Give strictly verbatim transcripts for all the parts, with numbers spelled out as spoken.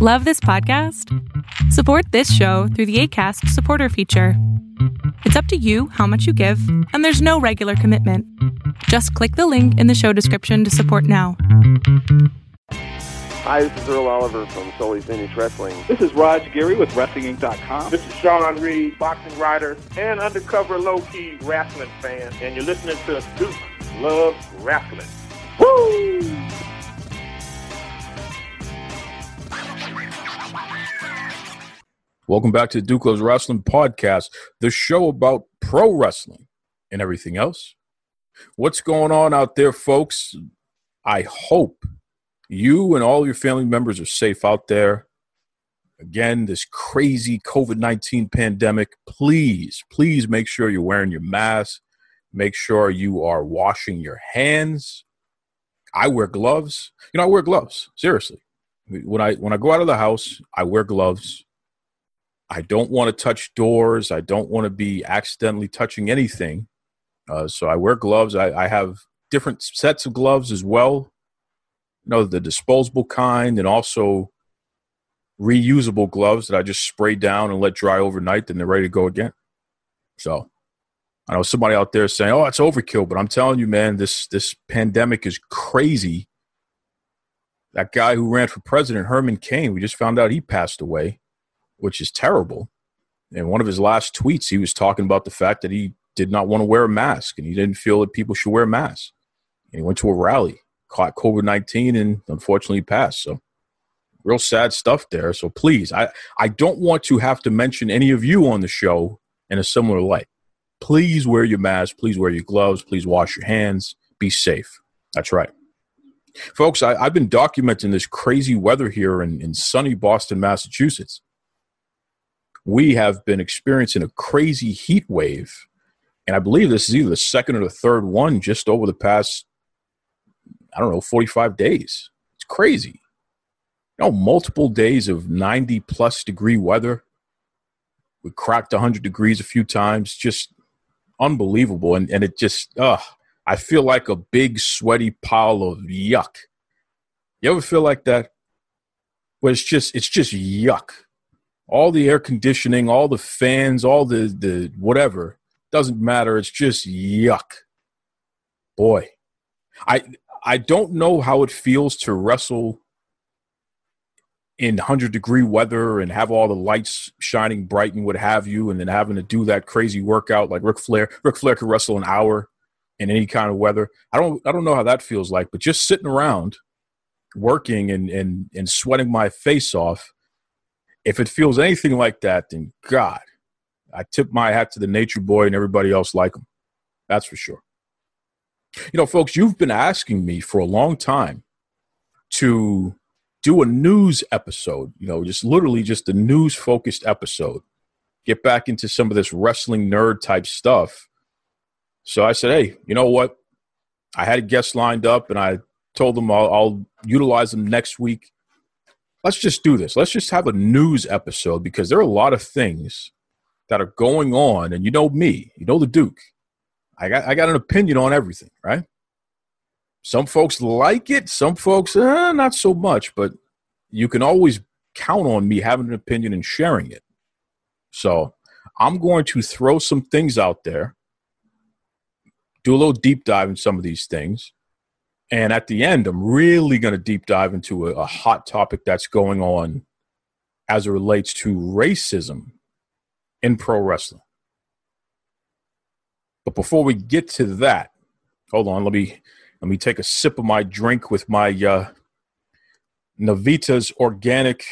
Love this podcast? Support this show through the Acast supporter feature. It's up to you how much you give, and there's no regular commitment. Just click the link in the show description to support now. Hi, this is Earl Oliver from Solely Vintage Wrestling. This is Raj Geary with Wrestling Inc dot com. This is Sean Reed, boxing writer and undercover low-key wrestling fan. And you're listening to Duke Love Wrestling. Woo! Welcome back to the Duke Loves Wrestling Podcast, the show about pro wrestling and everything else. What's going on out there, folks? I hope you and all your family members are safe out there. Again, this crazy covid nineteen pandemic, please, please make sure you're wearing your mask. Make sure you are washing your hands. I wear gloves. You know, I wear gloves, seriously. When I when I go out of the house, I wear gloves. I don't want to touch doors. I don't want to be accidentally touching anything. Uh, so I wear gloves. I, I have different sets of gloves as well. You know, the disposable kind and also reusable gloves that I just spray down and let dry overnight. Then they're ready to go again. So I know somebody out there saying, oh, it's overkill. But I'm telling you, man, this this pandemic is crazy. That guy who ran for president, Herman Cain, we just found out he passed away, which is terrible. In one of his last tweets, he was talking about the fact that he did not want to wear a mask and he didn't feel that people should wear masks. And he went to a rally, caught covid nineteen, and unfortunately passed. So real sad stuff there. So please, I, I don't want to have to mention any of you on the show in a similar light. Please wear your mask. Please wear your gloves. Please wash your hands. Be safe. That's right. Folks, I, I've been documenting this crazy weather here in, in sunny Boston, Massachusetts. We have been experiencing a crazy heat wave, and I believe this is either the second or the third one just over the past, I don't know, forty-five days. It's crazy. You know, multiple days of ninety-plus degree weather. We cracked one hundred degrees a few times. Just unbelievable, and, and it just, ugh, I feel like a big, sweaty pile of yuck. You ever feel like that? Well, it's just, it's just yuck. All the air conditioning, all the fans, all the, the whatever, doesn't matter. It's just yuck. Boy, I I don't know how it feels to wrestle in one hundred degree weather and have all the lights shining bright and what have you, and then having to do that crazy workout like Ric Flair. Ric Flair could wrestle an hour in any kind of weather. I don't I don't know how that feels like, but just sitting around working and and, and sweating my face off, if it feels anything like that, then God, I tip my hat to the Nature Boy and everybody else like him. That's for sure. You know, folks, you've been asking me for a long time to do a news episode, you know, just literally just a news-focused episode, get back into some of this wrestling nerd type stuff. So I said, hey, you know what? I had a guest lined up, and I told them I'll, I'll utilize them next week. Let's just do this. Let's just have a news episode because there are a lot of things that are going on. And you know me, you know the Duke. I got I got an opinion on everything, right? Some folks like it. Some folks, eh, not so much. But you can always count on me having an opinion and sharing it. So I'm going to throw some things out there, do a little deep dive in some of these things. And at the end, I'm really going to deep dive into a, a hot topic that's going on as it relates to racism in pro wrestling. But before we get to that, hold on, let me let me take a sip of my drink with my uh, Nevaeh's organic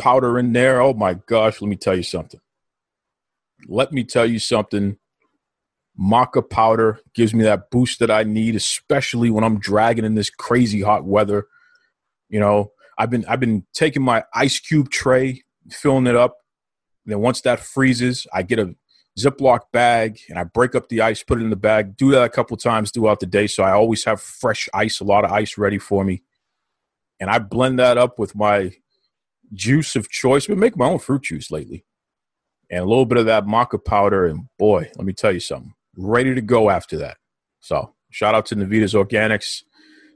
powder in there. Oh my gosh, let me tell you something. Let me tell you something. Maca powder gives me that boost that I need, especially when I'm dragging in this crazy hot weather. You know, I've been I've been taking my ice cube tray, filling it up. And then once that freezes, I get a Ziploc bag and I break up the ice, put it in the bag, do that a couple times throughout the day. So I always have fresh ice, a lot of ice ready for me. And I blend that up with my juice of choice. I've been making my own fruit juice lately. And a little bit of that maca powder. And boy, let me tell you something. Ready to go after that. So shout out to Nevaeh's Organics.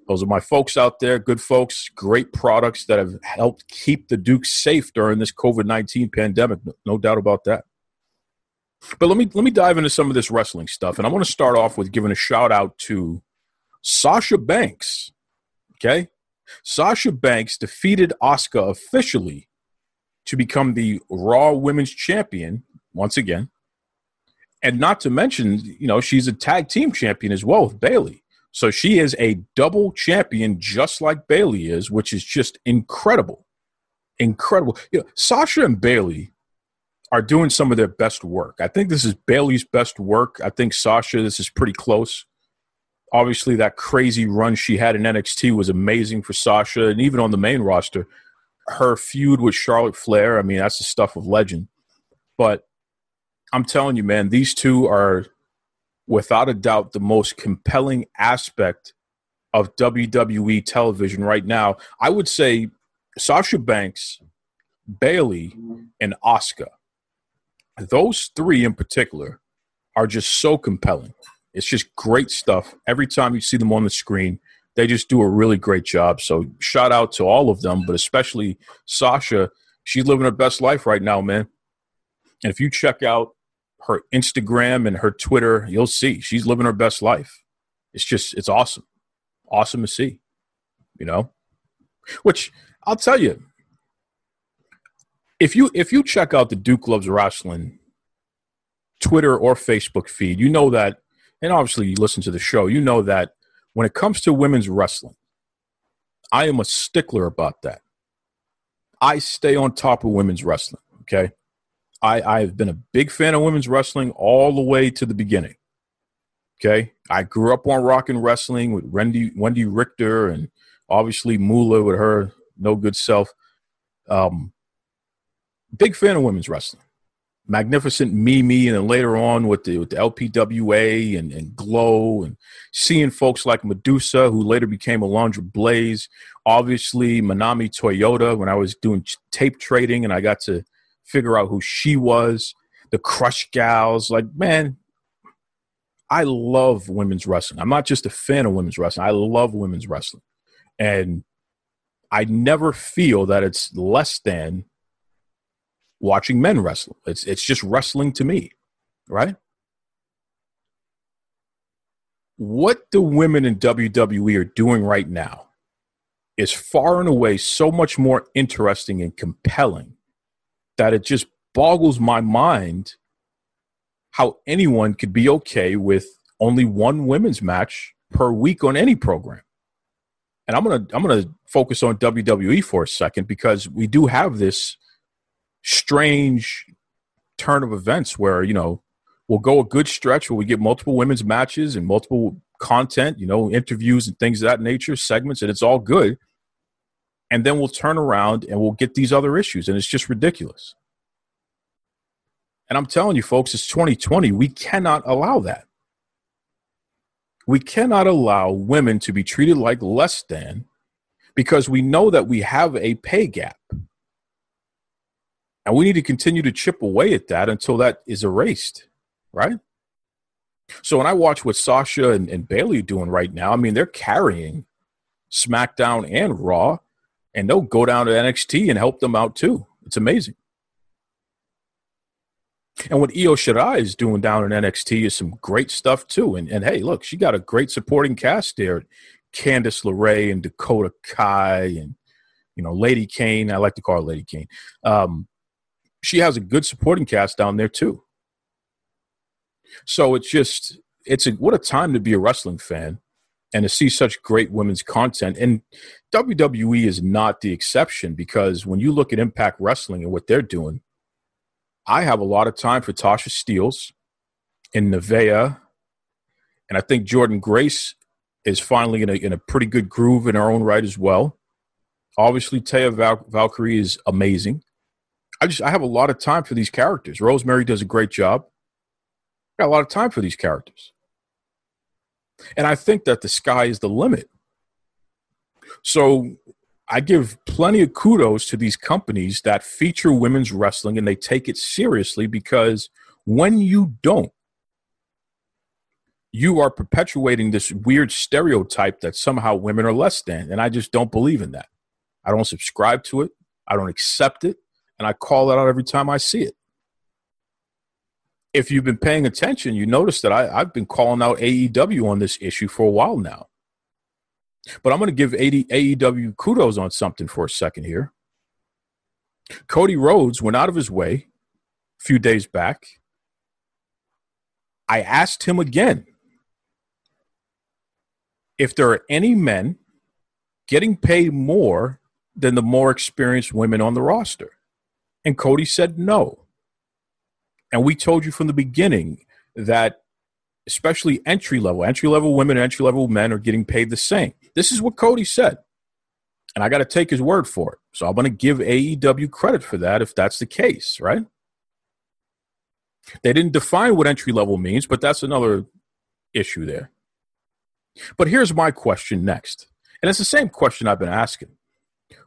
Those are my folks out there, good folks, great products that have helped keep the Duke safe during this COVID nineteen pandemic. No doubt about that. But let me let me dive into some of this wrestling stuff. And I want to start off with giving a shout out to Sasha Banks. Okay? Sasha Banks defeated Asuka officially to become the Raw Women's Champion once again. And not to mention, you know, she's a tag team champion as well with Bayley. So she is a double champion just like Bayley is, which is just incredible. Incredible. You know, Sasha and Bayley are doing some of their best work. I think this is Bayley's best work. I think Sasha, this is pretty close. Obviously, that crazy run she had in N X T was amazing for Sasha. And even on the main roster, her feud with Charlotte Flair, I mean, that's the stuff of legend. But I'm telling you, man, these two are without a doubt the most compelling aspect of W W E television right now. I would say Sasha Banks, Bayley, and Asuka. Those three in particular are just so compelling. It's just great stuff. Every time you see them on the screen, they just do a really great job. So shout out to all of them, but especially Sasha. She's living her best life right now, man. And if you check out her Instagram and her Twitter, you'll see she's living her best life. It's just, it's awesome. Awesome to see, you know, which I'll tell you, if you, if you check out the Duke Love Wrestling Twitter or Facebook feed, you know that, and obviously you listen to the show, you know that when it comes to women's wrestling, I am a stickler about that. I stay on top of women's wrestling. Okay. I, I've been a big fan of women's wrestling all the way to the beginning. Okay. I grew up on Rockin' Wrestling with Wendy, Wendy Richter and obviously Moolah with her no good self. Um, big fan of women's wrestling. Magnificent Mimi, and then later on with the, with the L P W A and, and Glow, and seeing folks like Medusa, who later became Alondra Blaze. Obviously, Manami Toyota, when I was doing tape trading and I got to figure out who she was, the Crush Gals. Like, man, I love women's wrestling. I'm not just a fan of women's wrestling. I love women's wrestling. And I never feel that it's less than watching men wrestle. It's it's just wrestling to me, right? What the women in W W E are doing right now is far and away so much more interesting and compelling that it just boggles my mind how anyone could be okay with only one women's match per week on any program. And I'm going to I'm going to focus on W W E for a second, because we do have this strange turn of events where, you know, we'll go a good stretch where we get multiple women's matches and multiple content, you know, interviews and things of that nature, segments, and it's all good. And then we'll turn around and we'll get these other issues. And it's just ridiculous. And I'm telling you, folks, it's twenty twenty. We cannot allow that. We cannot allow women to be treated like less than, because we know that we have a pay gap. And we need to continue to chip away at that until that is erased, right? So when I watch what Sasha and, and Bayley are doing right now, I mean, they're carrying SmackDown and Raw. And they'll go down to N X T and help them out too. It's amazing. And what Io Shirai is doing down in N X T is some great stuff too. And, and hey, look, she got a great supporting cast there. Candice LeRae and Dakota Kai and, you know, Lady Kane. I like to call her Lady Kane. Um, she has a good supporting cast down there too. So it's just, it's a, what a time to be a wrestling fan. And to see such great women's content. And W W E is not the exception, because when you look at Impact Wrestling and what they're doing, I have a lot of time for Tasha Steelz and Nevaeh. And I think Jordan Grace is finally in a, in a pretty good groove in her own right as well. Obviously, Taya Val- Valkyrie is amazing. I just I have a lot of time for these characters. Rosemary does a great job. I got a lot of time for these characters. And I think that the sky is the limit. So I give plenty of kudos to these companies that feature women's wrestling and they take it seriously, because when you don't, you are perpetuating this weird stereotype that somehow women are less than. And I just don't believe in that. I don't subscribe to it. I don't accept it. And I call that out every time I see it. If you've been paying attention, you notice that I, I've been calling out A E W on this issue for a while now. But I'm going to give A E W kudos on something for a second here. Cody Rhodes went out of his way a few days back. I asked him again if there are any men getting paid more than the more experienced women on the roster. And Cody said no. And we told you from the beginning that especially entry-level, entry-level women and entry-level men are getting paid the same. This is what Cody said. And I got to take his word for it. So I'm going to give A E W credit for that if that's the case, right? They didn't define what entry-level means, but that's another issue there. But here's my question next. And it's the same question I've been asking.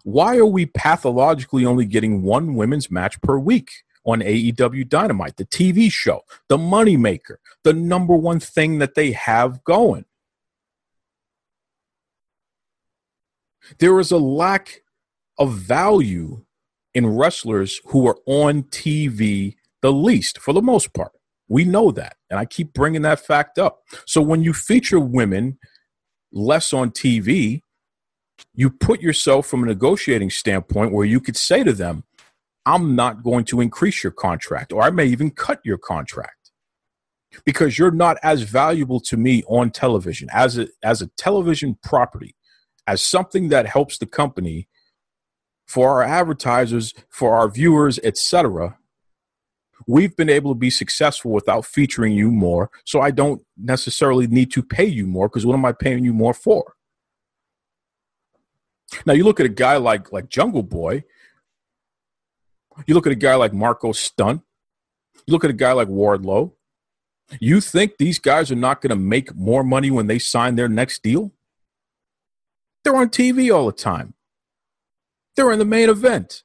Why are we pathologically only getting one women's match per week on A E W Dynamite, the T V show, the moneymaker, the number one thing that they have going? There is a lack of value in wrestlers who are on T V the least, for the most part. We know that, and I keep bringing that fact up. So when you feature women less on T V, you put yourself from a negotiating standpoint where you could say to them, I'm not going to increase your contract, or I may even cut your contract because you're not as valuable to me on television, as a, as a television property, as something that helps the company, for our advertisers, for our viewers, et cetera. We've been able to be successful without featuring you more, so I don't necessarily need to pay you more because what am I paying you more for? Now, you look at a guy like like Jungle Boy. You look at a guy like Marco Stunt. You look at a guy like Wardlow. You think these guys are not going to make more money when they sign their next deal? They're on T V all the time. They're in the main event.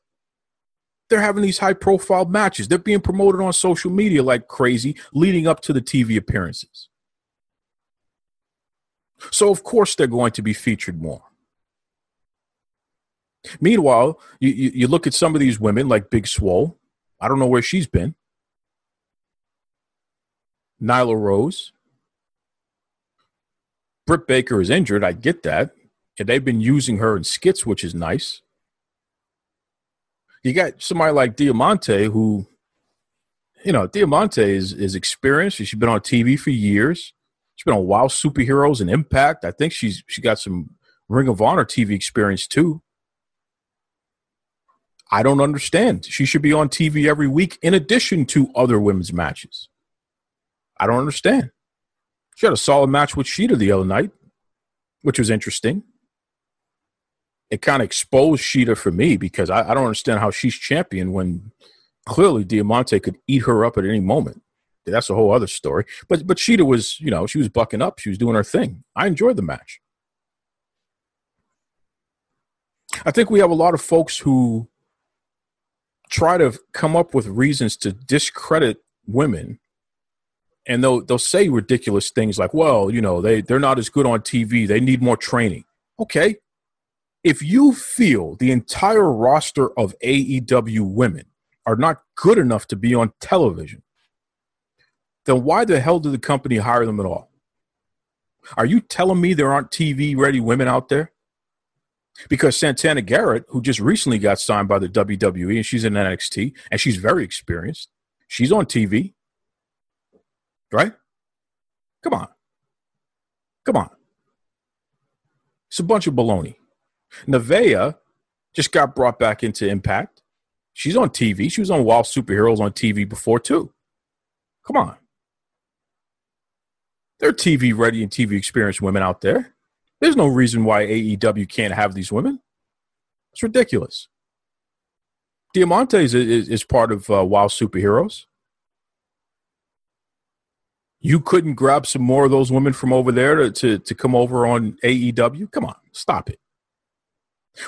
They're having these high-profile matches. They're being promoted on social media like crazy leading up to the T V appearances. So, of course, they're going to be featured more. Meanwhile, you, you, you look at some of these women like Big Swole. I don't know where she's been. Nyla Rose. Britt Baker is injured. I get that. And they've been using her in skits, which is nice. You got somebody like Diamante who, you know, Diamante is, is experienced. She's been on T V for years. She's been on WoW Superheroes and Impact. I think she's she got some Ring of Honor T V experience too. I don't understand. She should be on T V every week in addition to other women's matches. I don't understand. She had a solid match with Sheeta the other night, which was interesting. It kind of exposed Sheeta for me because I, I don't understand how she's champion when clearly Diamante could eat her up at any moment. That's a whole other story. But but Sheeta was, you know, she was bucking up. She was doing her thing. I enjoyed the match. I think we have a lot of folks who try to come up with reasons to discredit women, and they'll they'll say ridiculous things like, well, you know, they, they're not as good on T V. They need more training. Okay. If you feel the entire roster of A E W women are not good enough to be on television, then why the hell did the company hire them at all? Are you telling me there aren't T V-ready women out there? Because Santana Garrett, who just recently got signed by the W W E, and she's in N X T, and she's very experienced, she's on T V, right? Come on. Come on. It's a bunch of baloney. Nevaeh just got brought back into Impact. She's on T V. She was on WoW Superheroes on T V before, too. Come on. There are T V-ready and T V-experienced women out there. There's no reason why A E W can't have these women. It's ridiculous. Diamante is, is, is part of uh, WoW Superheroes. You couldn't grab some more of those women from over there to, to, to come over on A E W? Come on. Stop it.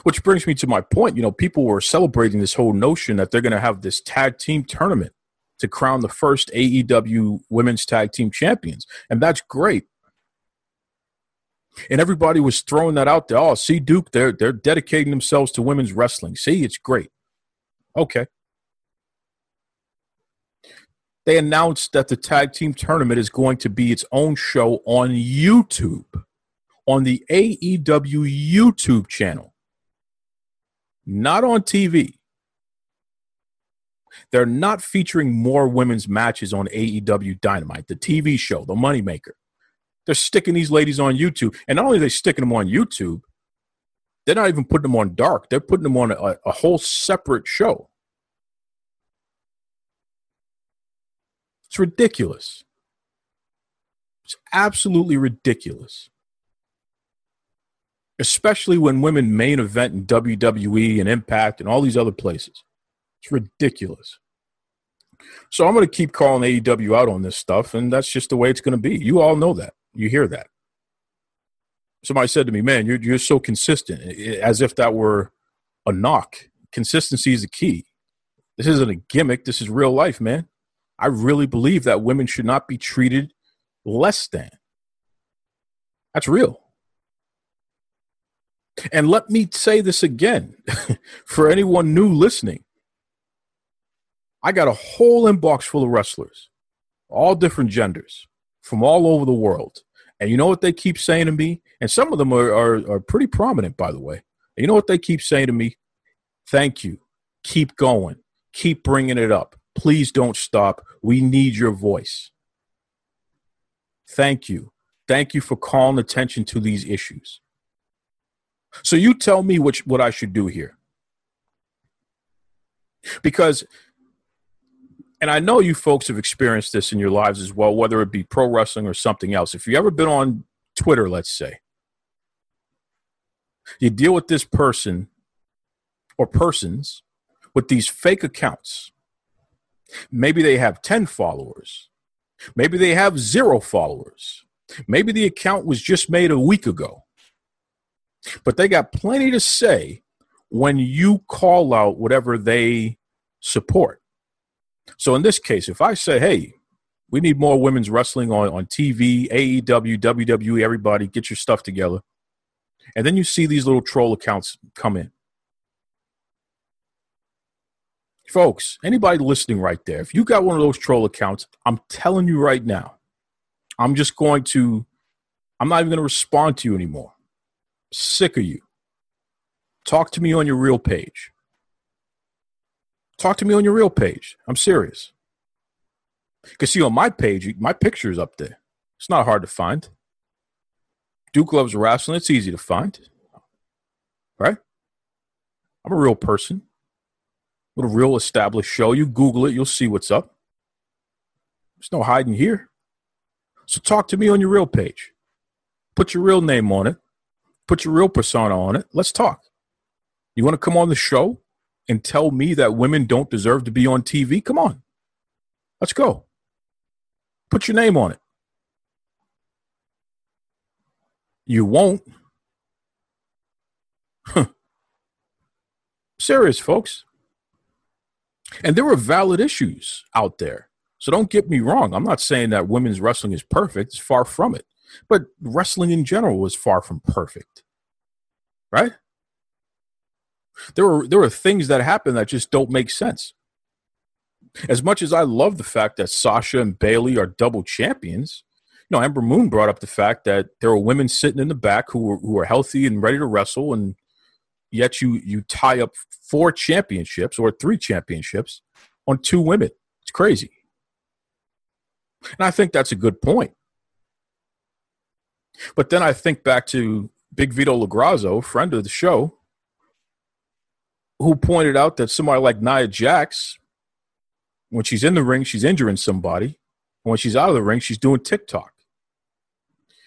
Which brings me to my point. You know, people were celebrating this whole notion that they're going to have this tag team tournament. to crown the first A E W Women's Tag Team Champions. And that's great. And everybody was throwing that out there. Oh, see, Duke, they're, they're dedicating themselves to women's wrestling. See, it's great. Okay. They announced that the tag team tournament is going to be its own show on YouTube, on the A E W YouTube channel, not on T V. They're not featuring more women's matches on A E W Dynamite, the T V show, the moneymaker. They're sticking these ladies on YouTube. And not only are they sticking them on YouTube, they're not even putting them on Dark. They're putting them on a, a whole separate show. It's ridiculous. It's absolutely ridiculous. Especially when women main event in W W E and Impact and all these other places. It's ridiculous. So I'm going to keep calling A E W out on this stuff, and that's just the way it's going to be. You all know that. You hear that. Somebody said to me, man, you're, you're so consistent, as if that were a knock. Consistency is the key. This isn't a gimmick. This is real life, man. I really believe that women should not be treated less than. That's real. And let me say this again for anyone new listening. I got a whole inbox full of wrestlers, all different genders, from all over the world. And you know what they keep saying to me? And some of them are, are, are pretty prominent, by the way. And you know what they keep saying to me? Thank you. Keep going. Keep bringing it up. Please don't stop. We need your voice. Thank you. Thank you for calling attention to these issues. So you tell me which, what I should do here. Because, and I know you folks have experienced this in your lives as well, whether it be pro wrestling or something else. If you've ever been on Twitter, let's say, you deal with this person or persons with these fake accounts. Maybe they have ten followers. Maybe they have zero followers. Maybe the account was just made a week ago. But they got plenty to say when you call out whatever they support. So in this case, if I say, hey, we need more women's wrestling on, on T V, A E W, W W E, everybody, get your stuff together. And then you see these little troll accounts come in. Folks, anybody listening right there, if you got one of those troll accounts, I'm telling you right now, I'm just going to, I'm not even going to respond to you anymore. Sick of you. Talk to me on your real page. Talk to me on your real page. I'm serious. Because see, on my page, my picture is up there. It's not hard to find. Duke Loves Wrestling. It's easy to find. Right? I'm a real person with a real established show. You Google it, you'll see what's up. There's no hiding here. So talk to me on your real page. Put your real name on it. Put your real persona on it. Let's talk. You want to come on the show and tell me that women don't deserve to be on T V? Come on. Let's go. Put your name on it. You won't. Huh. Serious, folks. And there are valid issues out there. So don't get me wrong. I'm not saying that women's wrestling is perfect. It's far from it. But wrestling in general was far from perfect, right? There were there were things that happened that just don't make sense. As much as I love the fact that Sasha and Bayley are double champions, you know, Ember Moon brought up the fact that there are women sitting in the back who were who are healthy and ready to wrestle, and yet you you tie up four championships or three championships on two women. It's crazy, and I think that's a good point. But then I think back to Big Vito Lagrazzo, friend of the show, who pointed out that somebody like Nia Jax, when she's in the ring, she's injuring somebody. And when she's out of the ring, she's doing TikTok.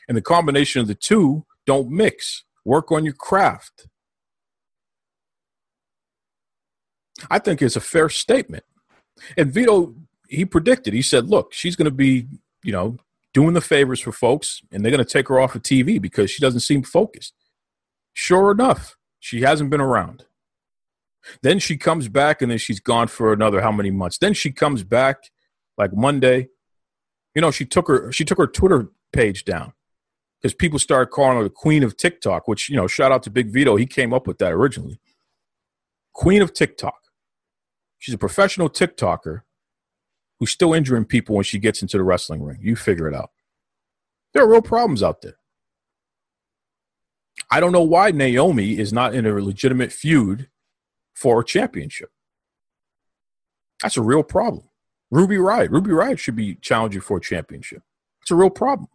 And the combination of the two don't mix. Work on your craft. I think it's a fair statement. And Vito, he predicted, he said, look, she's going to be, you know, doing the favors for folks, and they're going to take her off of T V because she doesn't seem focused. Sure enough, she hasn't been around. Then she comes back, and then she's gone for another how many months. Then she comes back, like Monday, you know, she took her she took her Twitter page down because people started calling her the Queen of TikTok, which, you know, shout out to Big Vito. He came up with that originally. Queen of TikTok. She's a professional TikToker who's still injuring people when she gets into the wrestling ring. You figure it out. There are real problems out there. I don't know why Naomi is not in a legitimate feud for a championship. That's a real problem. Ruby Riott. Ruby Riott should be challenging for a championship. It's a real problem.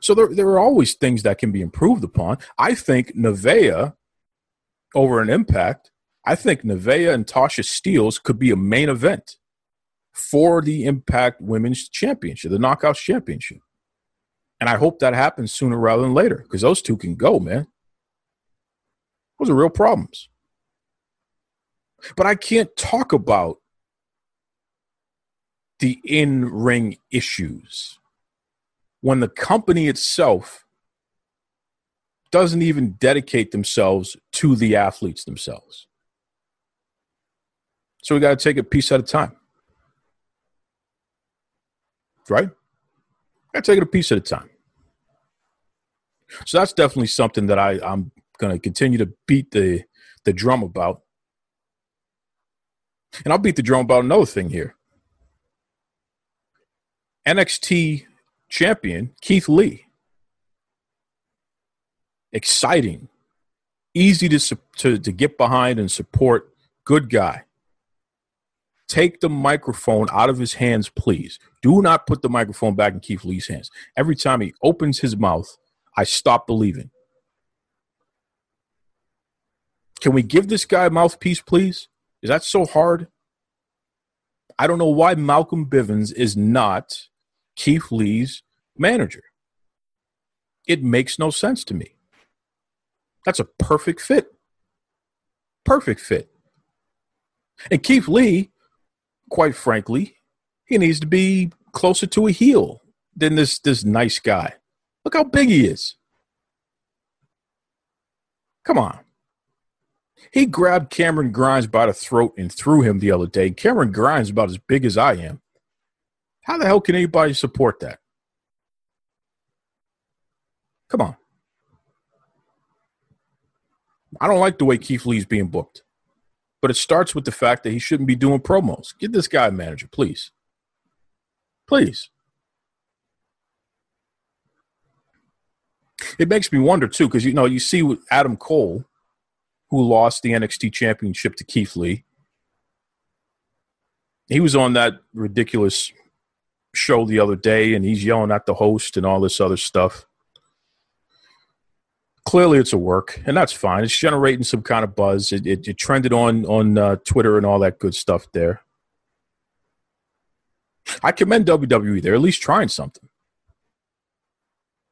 So there, there are always things that can be improved upon. I think Nevaeh over an Impact, I think Nevaeh and Tasha Steelz could be a main event for the Impact Women's Championship, the Knockouts Championship. And I hope that happens sooner rather than later because those two can go, man. Those are real problems. But I can't talk about the in-ring issues when the company itself doesn't even dedicate themselves to the athletes themselves. So we got to take a piece at a time. Right? I take it a piece at a time. So that's definitely something that I, I'm going to continue to beat the, the drum about. And I'll beat the drum about another thing here. N X T champion Keith Lee. Exciting. Easy to, to, to get behind and support. Good guy. Take the microphone out of his hands, please. Do not put the microphone back in Keith Lee's hands. Every time he opens his mouth, I stop believing. Can we give this guy a mouthpiece, please? Is that so hard? I don't know why Malcolm Bivens is not Keith Lee's manager. It makes no sense to me. That's a perfect fit. Perfect fit. And Keith Lee, quite frankly, he needs to be closer to a heel than this, this nice guy. Look how big he is. Come on. He grabbed Cameron Grimes by the throat and threw him the other day. Cameron Grimes is about as big as I am. How the hell can anybody support that? Come on. I don't like the way Keith Lee's being booked. But it starts with the fact that he shouldn't be doing promos. Get this guy a manager, please. Please. It makes me wonder, too, because, you know, you see with Adam Cole, who lost the N X T championship to Keith Lee. He was on that ridiculous show the other day, and he's yelling at the host and all this other stuff. Clearly, it's a work, and that's fine. It's generating some kind of buzz. It, it, it trended on, on uh, Twitter and all that good stuff there. I commend W W E. They're at least trying something.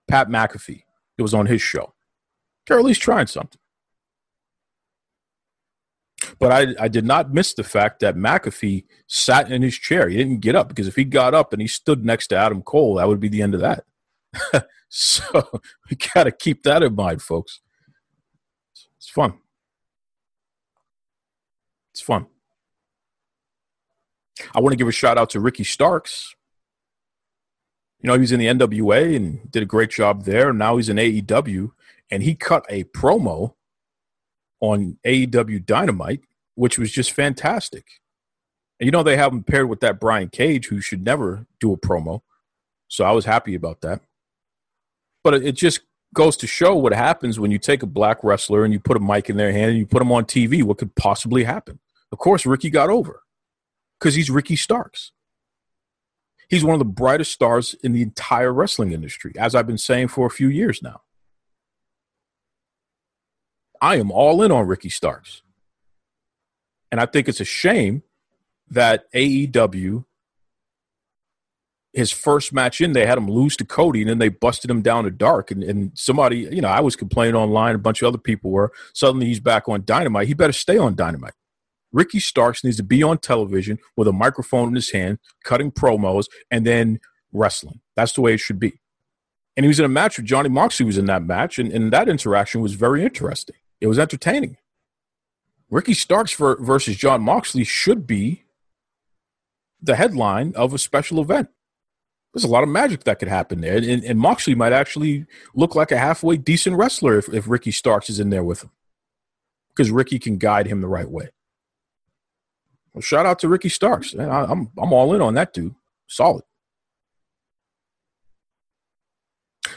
Pat McAfee. It was on his show. They're at least trying something. But I, I did not miss the fact that McAfee sat in his chair. He didn't get up, because if he got up and he stood next to Adam Cole, that would be the end of that. So we got to keep that in mind, folks. It's fun. It's fun. I want to give a shout out to Ricky Starks. You know, he was in the N W A and did a great job there. Now he's in A E W, and he cut a promo on A E W Dynamite, which was just fantastic. And you know, they have him paired with that Brian Cage, who should never do a promo. So I was happy about that. But it just goes to show what happens when you take a black wrestler and you put a mic in their hand and you put them on T V, what could possibly happen. Of course, Ricky got over because he's Ricky Starks. He's one of the brightest stars in the entire wrestling industry, as I've been saying for a few years now. I am all in on Ricky Starks. And I think it's a shame that A E W, his first match in, they had him lose to Cody, and then they busted him down to dark. And, and somebody, you know, I was complaining online, a bunch of other people were. Suddenly he's back on Dynamite. He better stay on Dynamite. Ricky Starks needs to be on television with a microphone in his hand, cutting promos, and then wrestling. That's the way it should be. And he was in a match with Johnny Moxley, who was in that match, and, and that interaction was very interesting. It was entertaining. Ricky Starks for, versus John Moxley should be the headline of a special event. There's a lot of magic that could happen there. And, and Moxley might actually look like a halfway decent wrestler if, if Ricky Starks is in there with him, because Ricky can guide him the right way. Well, shout out to Ricky Starks. Man, I, I'm I'm all in on that dude. Solid.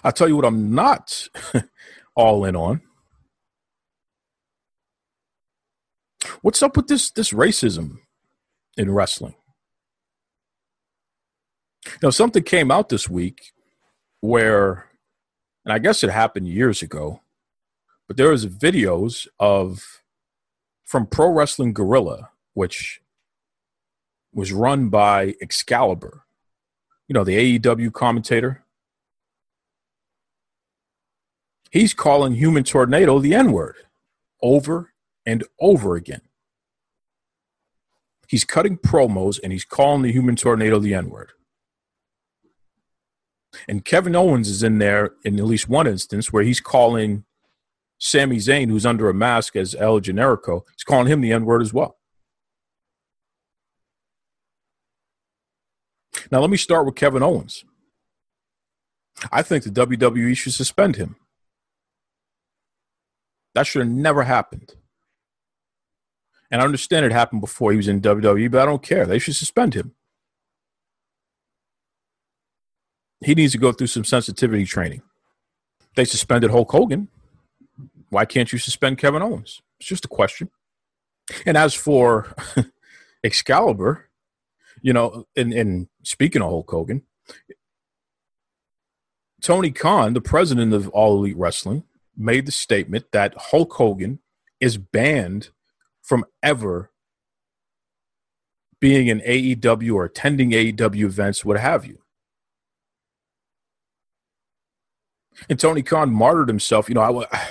I'll tell you what I'm not all in on. What's up with this this racism in wrestling? You know, something came out this week where, and I guess it happened years ago, but there was videos of, from Pro Wrestling Guerrilla, which was run by Excalibur, you know, the A E W commentator. He's calling Human Tornado the N-word over and over again. He's cutting promos, and he's calling the Human Tornado the N-word. And Kevin Owens is in there in at least one instance where he's calling Sami Zayn, who's under a mask as El Generico, he's calling him the N-word as well. Now, let me start with Kevin Owens. I think the W W E should suspend him. That should have never happened. And I understand it happened before he was in W W E, but I don't care. They should suspend him. He needs to go through some sensitivity training. They suspended Hulk Hogan. Why can't you suspend Kevin Owens? It's just a question. And as for Excalibur, you know, and, and speaking of Hulk Hogan, Tony Khan, the president of All Elite Wrestling, made the statement that Hulk Hogan is banned from ever being in A E W or attending A E W events, what have you. And Tony Khan martyred himself. You know, I,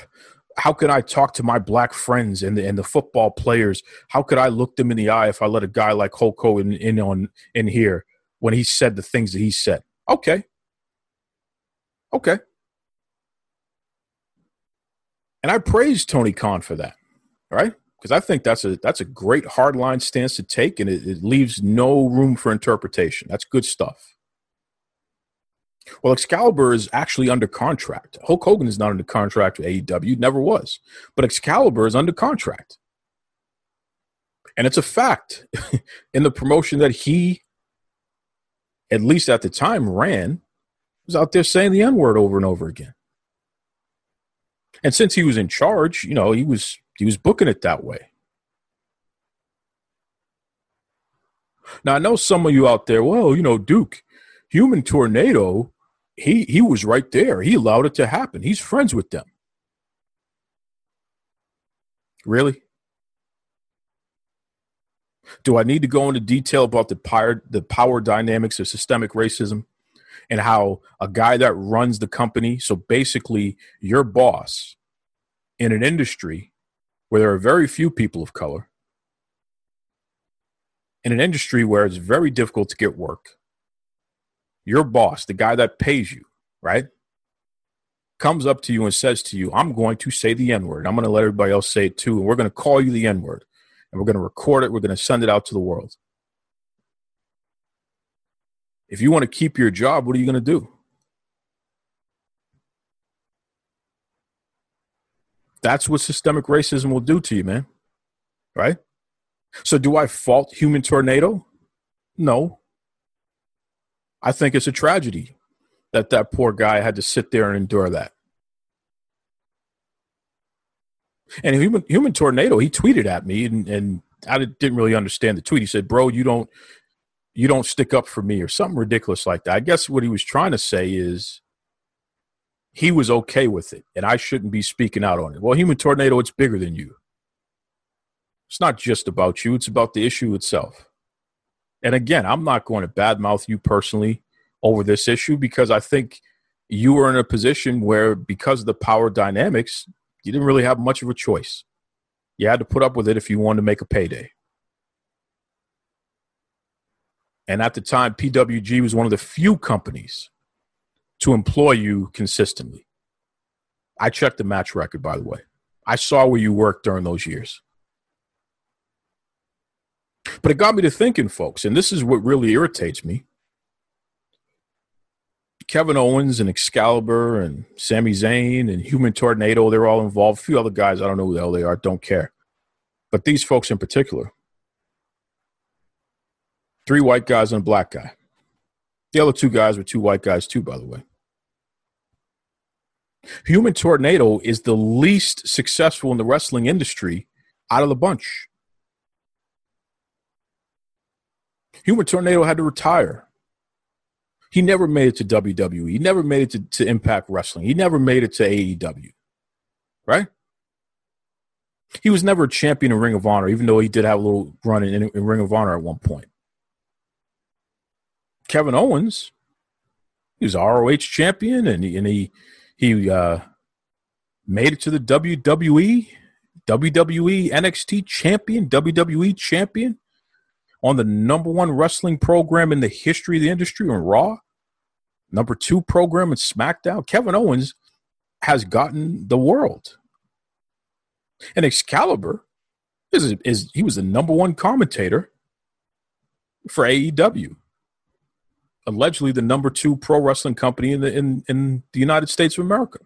how could I talk to my black friends and the, and the football players? How could I look them in the eye if I let a guy like Hulk Hogan in, in on in here when he said the things that he said? Okay, okay. And I praise Tony Khan for that, right? Because I think that's a that's a great hardline stance to take, and it, it leaves no room for interpretation. That's good stuff. Well, Excalibur is actually under contract. Hulk Hogan is not under contract with A E W, never was. But Excalibur is under contract. And it's a fact in the promotion that he, at least at the time, ran, was out there saying the N-word over and over again. And since he was in charge, you know, he was he was booking it that way. Now, I know some of you out there, well, you know, Duke, Human Tornado, He he was right there. He allowed it to happen. He's friends with them. Really? Do I need to go into detail about the power, the power dynamics of systemic racism and how a guy that runs the company, so basically your boss in an industry where there are very few people of color, in an industry where it's very difficult to get work, your boss, the guy that pays you, right, comes up to you and says to you, I'm going to say the N-word. I'm going to let everybody else say it too, and we're going to call you the N-word, and we're going to record it. We're going to send it out to the world. If you want to keep your job, what are you going to do? That's what systemic racism will do to you, man, right? So do I fault Human Tornado? No. I think it's a tragedy that that poor guy had to sit there and endure that. And human, human tornado, he tweeted at me, and, and I didn't really understand the tweet. He said, bro, you don't, you don't stick up for me, or something ridiculous like that. I guess what he was trying to say is he was okay with it, and I shouldn't be speaking out on it. Well, Human Tornado, it's bigger than you. It's not just about you. It's about the issue itself. And again, I'm not going to badmouth you personally over this issue, because I think you were in a position where, because of the power dynamics, you didn't really have much of a choice. You had to put up with it if you wanted to make a payday. And at the time, P W G was one of the few companies to employ you consistently. I checked the match record, by the way. I saw where you worked during those years. But it got me to thinking, folks, and this is what really irritates me. Kevin Owens and Excalibur and Sami Zayn and Human Tornado, they're all involved. A few other guys, I don't know who the hell they are, don't care. But these folks in particular, three white guys and a black guy. The other two guys were two white guys too, by the way. Human Tornado is the least successful in the wrestling industry out of the bunch. Human Tornado had to retire. He never made it to W W E. He never made it to, to Impact Wrestling. He never made it to A E W, right? He was never a champion in Ring of Honor, even though he did have a little run in, in Ring of Honor at one point. Kevin Owens, he was an R O H champion, and he, and he, he uh, made it to the W W E, W W E N X T champion, W W E champion, on the number one wrestling program in the history of the industry on Raw, number two program in SmackDown. Kevin Owens has gotten the world. And Excalibur, is, is he was the number one commentator for A E W, allegedly the number two pro wrestling company in the, in, in the United States of America.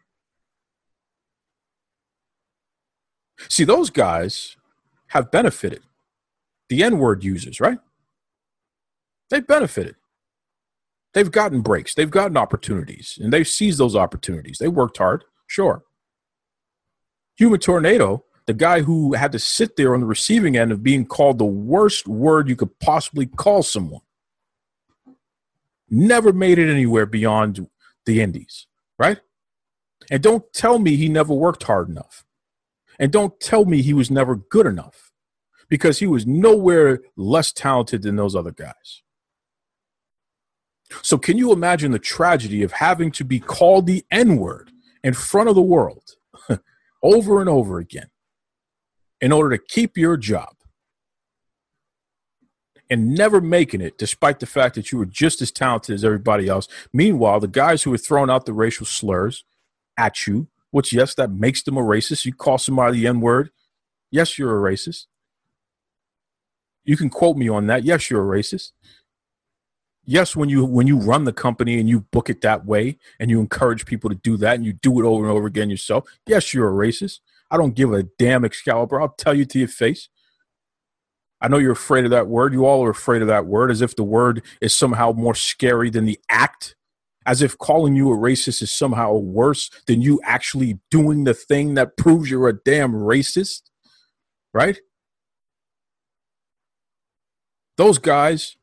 See, those guys have benefited. The N-word users, right? They've benefited. They've gotten breaks. They've gotten opportunities, and they've seized those opportunities. They worked hard, sure. Human Tornado, the guy who had to sit there on the receiving end of being called the worst word you could possibly call someone, never made it anywhere beyond the indies, right? And don't tell me he never worked hard enough. And don't tell me he was never good enough, because he was nowhere less talented than those other guys. So can you imagine the tragedy of having to be called the N-word in front of the world over and over again in order to keep your job, and never making it despite the fact that you were just as talented as everybody else? Meanwhile, the guys who are throwing out the racial slurs at you, which, yes, that makes them a racist. You call somebody the N-word, yes, you're a racist. You can quote me on that. Yes, you're a racist. Yes, when you when you run the company and you book it that way and you encourage people to do that and you do it over and over again yourself, yes, you're a racist. I don't give a damn, Excalibur. I'll tell you to your face. I know you're afraid of that word. You all are afraid of that word, as if the word is somehow more scary than the act, as if calling you a racist is somehow worse than you actually doing the thing that proves you're a damn racist, right? Those guys,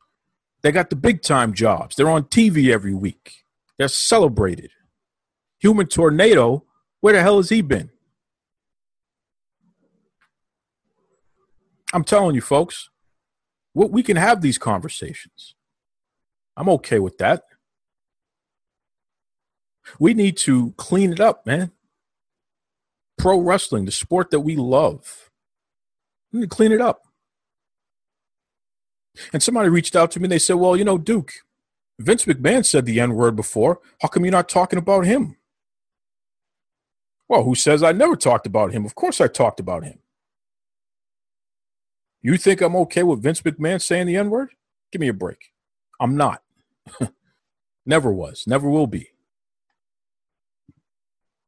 they got the big-time jobs. They're on T V every week. They're celebrated. Human Tornado, where the hell has he been? I'm telling you, folks, we can have these conversations. I'm okay with that. We need to clean it up, man. Pro wrestling, the sport that we love, we need to clean it up. And somebody reached out to me and they said, well, you know, Duke, Vince McMahon said the N-word before. How come you're not talking about him? Well, who says I never talked about him? Of course I talked about him. You think I'm okay with Vince McMahon saying the N-word? Give me a break. I'm not. Never was. Never will be.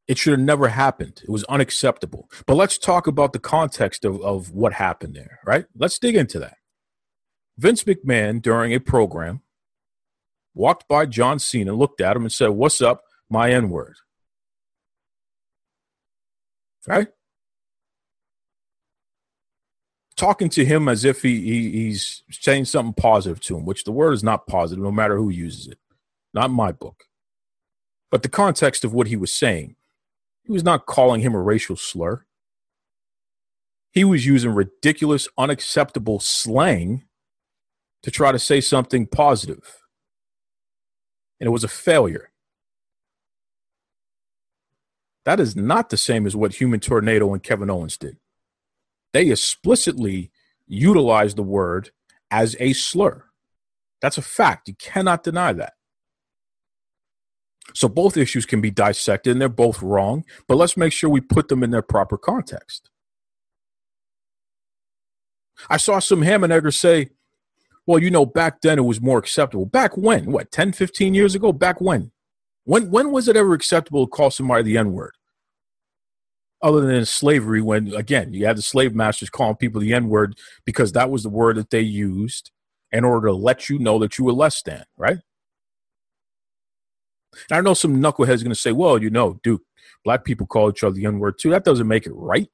It should have never happened. It was unacceptable. But let's talk about the context of, of what happened there, right? Let's dig into that. Vince McMahon, during a program, walked by John Cena, looked at him, and said, what's up, my N-word? Right? Talking to him as if he, he he's saying something positive to him, which the word is not positive, no matter who uses it. Not in my book. But the context of what he was saying, he was not calling him a racial slur. He was using ridiculous, unacceptable slang to try to say something positive. And it was a failure. That is not the same as what Human Tornado and Kevin Owens did. They explicitly utilized the word as a slur. That's a fact. You cannot deny that. So both issues can be dissected, and they're both wrong, but let's make sure we put them in their proper context. I saw some Hammenegger say, well, you know, back then it was more acceptable. Back when? What, ten, fifteen years ago? Back when? When when was it ever acceptable to call somebody the N-word? Other than slavery, when, again, you had the slave masters calling people the N-word because that was the word that they used in order to let you know that you were less than, right? And I know some knuckleheads are going to say, well, you know, Duke, black people call each other the N-word too. That doesn't make it right.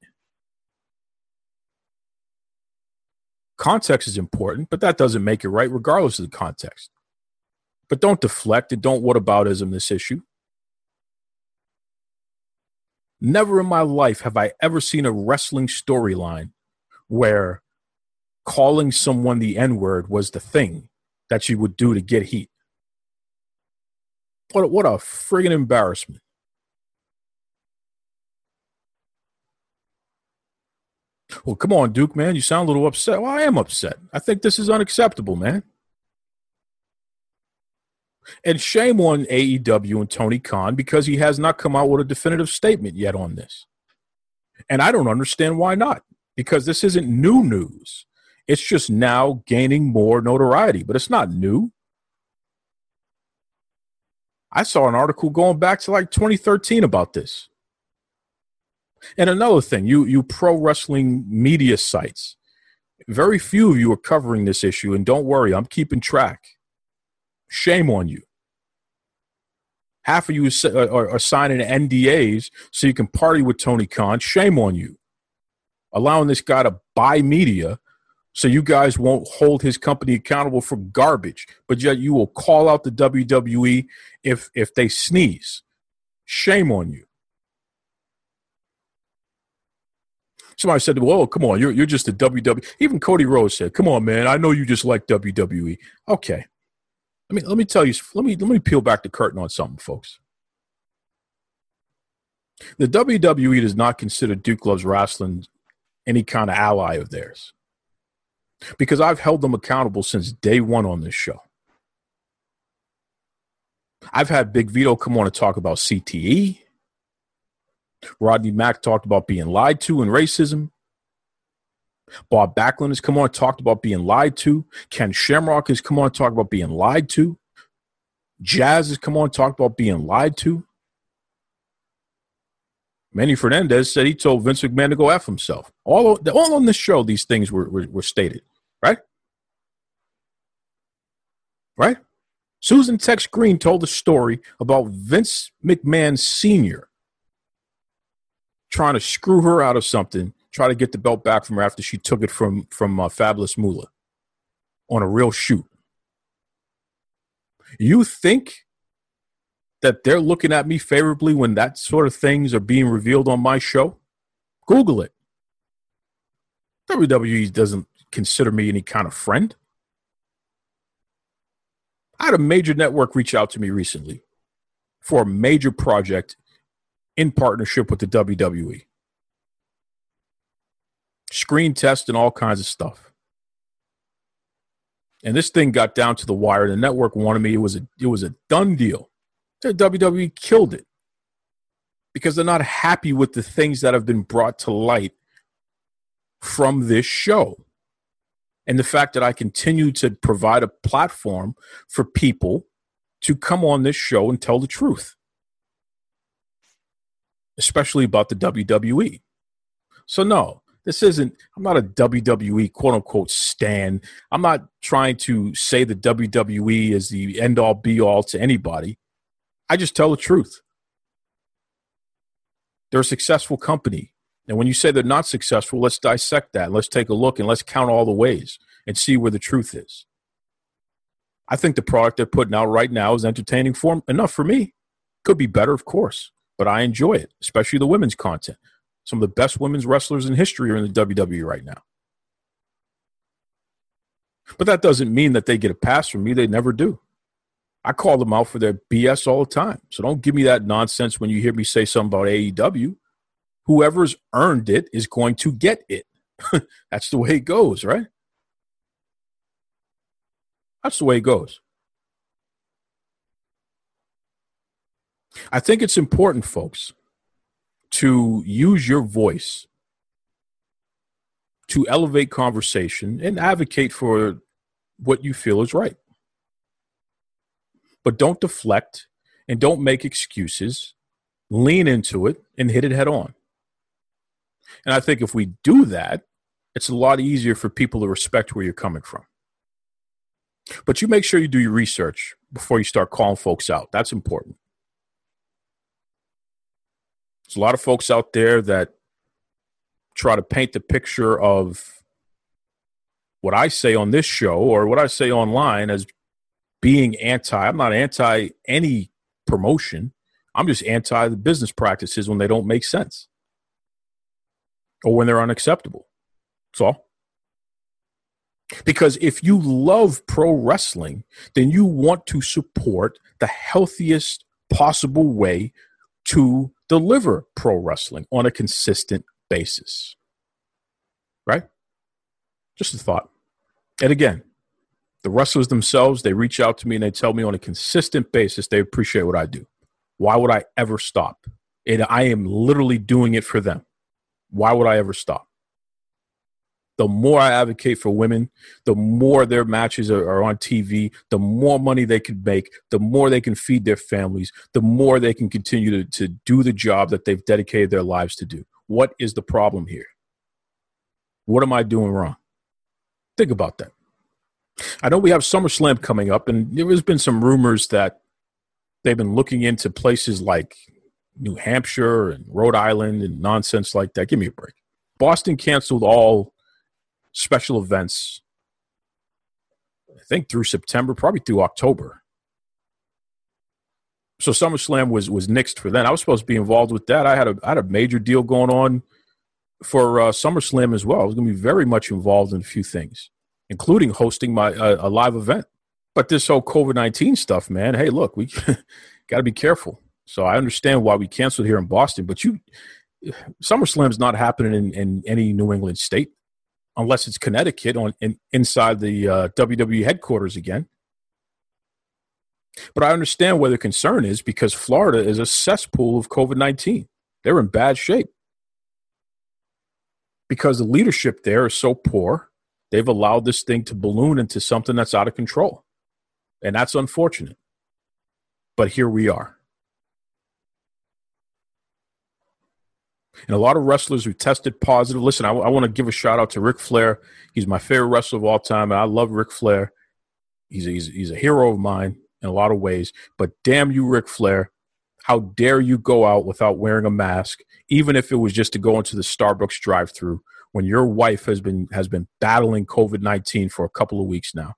Context is important, but that doesn't make it right regardless of the context. But don't deflect and don't whataboutism this issue. Never in my life have I ever seen a wrestling storyline where calling someone the N-word was the thing that you would do to get heat. What a, what a friggin' embarrassment. Well, come on, Duke, man. You sound a little upset. Well, I am upset. I think this is unacceptable, man. And shame on A E W and Tony Khan because he has not come out with a definitive statement yet on this. And I don't understand why not, because this isn't new news. It's just now gaining more notoriety, but it's not new. I saw an article going back to like twenty thirteen about this. And another thing, you you pro wrestling media sites, very few of you are covering this issue, and don't worry, I'm keeping track. Shame on you. Half of you are, are signing N D As so you can party with Tony Khan. Shame on you. Allowing this guy to buy media so you guys won't hold his company accountable for garbage, but yet you will call out the W W E if if they sneeze. Shame on you. Somebody said, well, come on, you're you're just a W W E. Even Cody Rhodes said, come on, man, I know you just like W W E. Okay. I mean, let me tell you, let me let me peel back the curtain on something, folks. The W W E does not consider Duke Loves Wrestling any kind of ally of theirs, because I've held them accountable since day one on this show. I've had Big Vito come on and talk about C T E. Rodney Mack talked about being lied to and racism. Bob Backlund has come on and talked about being lied to. Ken Shamrock has come on and talked about being lied to. Jazz has come on and talked about being lied to. Manny Fernandez said he told Vince McMahon to go F himself. All, of, all on this show, these things were, were, were stated, right? Right? Susan Tex Green told a story about Vince McMahon Senior trying to screw her out of something, try to get the belt back from her after she took it from, from uh, Fabulous Moolah on a real shoot. You think that they're looking at me favorably when that sort of things are being revealed on my show? Google it. W W E doesn't consider me any kind of friend. I had a major network reach out to me recently for a major project in partnership with the W W E. Screen test and all kinds of stuff. And this thing got down to the wire. The network wanted me. It was a, it was a done deal. The W W E killed it because they're not happy with the things that have been brought to light from this show. And the fact that I continue to provide a platform for people to come on this show and tell the truth, especially about the W W E. So no, this isn't, I'm not a W W E quote-unquote stan. I'm not trying to say the W W E is the end-all be-all to anybody. I just tell the truth. They're a successful company. And when you say they're not successful, let's dissect that. Let's take a look and let's count all the ways and see where the truth is. I think the product they're putting out right now is entertaining for enough for me. Could be better, of course. But I enjoy it, especially the women's content. Some of the best women's wrestlers in history are in the W W E right now. But that doesn't mean that they get a pass from me. They never do. I call them out for their B S all the time. So don't give me that nonsense when you hear me say something about A E W. Whoever's earned it is going to get it. That's the way it goes, right? That's the way it goes. I think it's important, folks, to use your voice to elevate conversation and advocate for what you feel is right. But don't deflect and don't make excuses. Lean into it and hit it head on. And I think if we do that, it's a lot easier for people to respect where you're coming from. But you make sure you do your research before you start calling folks out. That's important. There's a lot of folks out there that try to paint the picture of what I say on this show or what I say online as being anti. I'm not anti any promotion. I'm just anti the business practices when they don't make sense or when they're unacceptable. That's all. Because if you love pro wrestling, then you want to support the healthiest possible way to deliver pro wrestling on a consistent basis. Right? Just a thought. And again, the wrestlers themselves, they reach out to me and they tell me on a consistent basis they appreciate what I do. Why would I ever stop? And I am literally doing it for them. Why would I ever stop? The more I advocate for women, the more their matches are, are on T V, the more money they can make, the more they can feed their families, the more they can continue to, to do the job that they've dedicated their lives to do. What is the problem here? What am I doing wrong? Think about that. I know we have SummerSlam coming up, and there's been some rumors that they've been looking into places like New Hampshire and Rhode Island and nonsense like that. Give me a break. Boston canceled all special events, I think through September, probably through October. So SummerSlam was was nixed for then. I was supposed to be involved with that. I had a I had a major deal going on for uh, SummerSlam as well. I was going to be very much involved in a few things, including hosting my uh, a live event. But this whole COVID nineteen stuff, man. Hey, look, we got to be careful. So I understand why we canceled here in Boston, but you SummerSlam's not happening in, in any New England state. Unless it's Connecticut on in, inside the uh, W W E headquarters again. But I understand where the concern is because Florida is a cesspool of COVID nineteen. They're in bad shape because the leadership there is so poor. They've allowed this thing to balloon into something that's out of control, and that's unfortunate. But here we are. And a lot of wrestlers who tested positive. Listen, I, w- I want to give a shout out to Ric Flair. He's my favorite wrestler of all time, and I love Ric Flair. He's a, he's, a, he's a hero of mine in a lot of ways. But damn you, Ric Flair, how dare you go out without wearing a mask, even if it was just to go into the Starbucks drive-thru when your wife has been has been battling COVID nineteen for a couple of weeks now.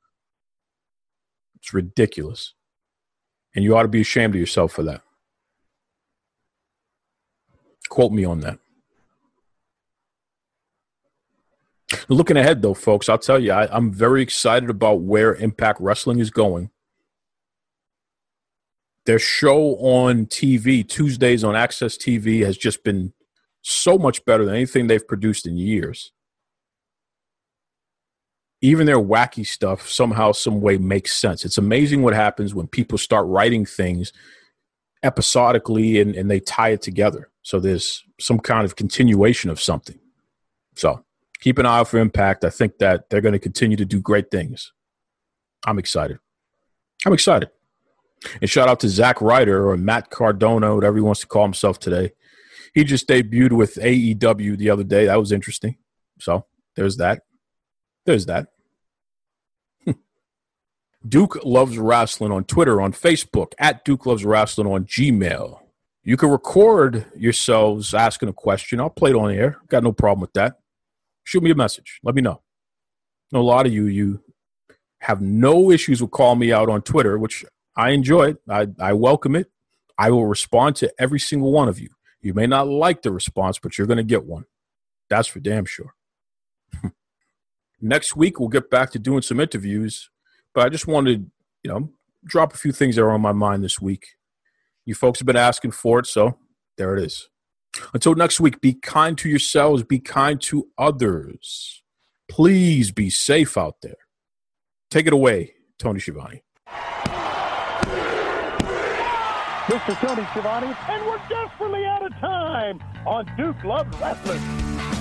It's ridiculous. And you ought to be ashamed of yourself for that. Quote me on that. Looking ahead, though, folks, I'll tell you, I, I'm very excited about where Impact Wrestling is going. Their show on T V, Tuesdays on Access T V, has just been so much better than anything they've produced in years. Even their wacky stuff somehow, some way makes sense. It's amazing what happens when people start writing things episodically and, and they tie it together. So there's some kind of continuation of something. So keep an eye out for Impact. I think that they're going to continue to do great things. I'm excited. I'm excited. And shout out to Zack Ryder or Matt Cardona, whatever he wants to call himself today. He just debuted with A E W the other day. That was interesting. So there's that. There's that. Duke Loves Wrestling on Twitter, on Facebook, at Duke Loves Wrestling on Gmail. You can record yourselves asking a question. I'll play it on air. Got no problem with that. Shoot me a message. Let me know. A lot of you, you have no issues with calling me out on Twitter, which I enjoy it. I, I welcome it. I will respond to every single one of you. You may not like the response, but you're going to get one. That's for damn sure. Next week, we'll get back to doing some interviews. But I just wanted to, you know, drop a few things that are on my mind this week. You folks have been asking for it, so there it is. Until next week, be kind to yourselves. Be kind to others. Please be safe out there. Take it away, Tony Schiavone. This is Tony Schiavone, and we're desperately out of time on Duke Love Wrestling.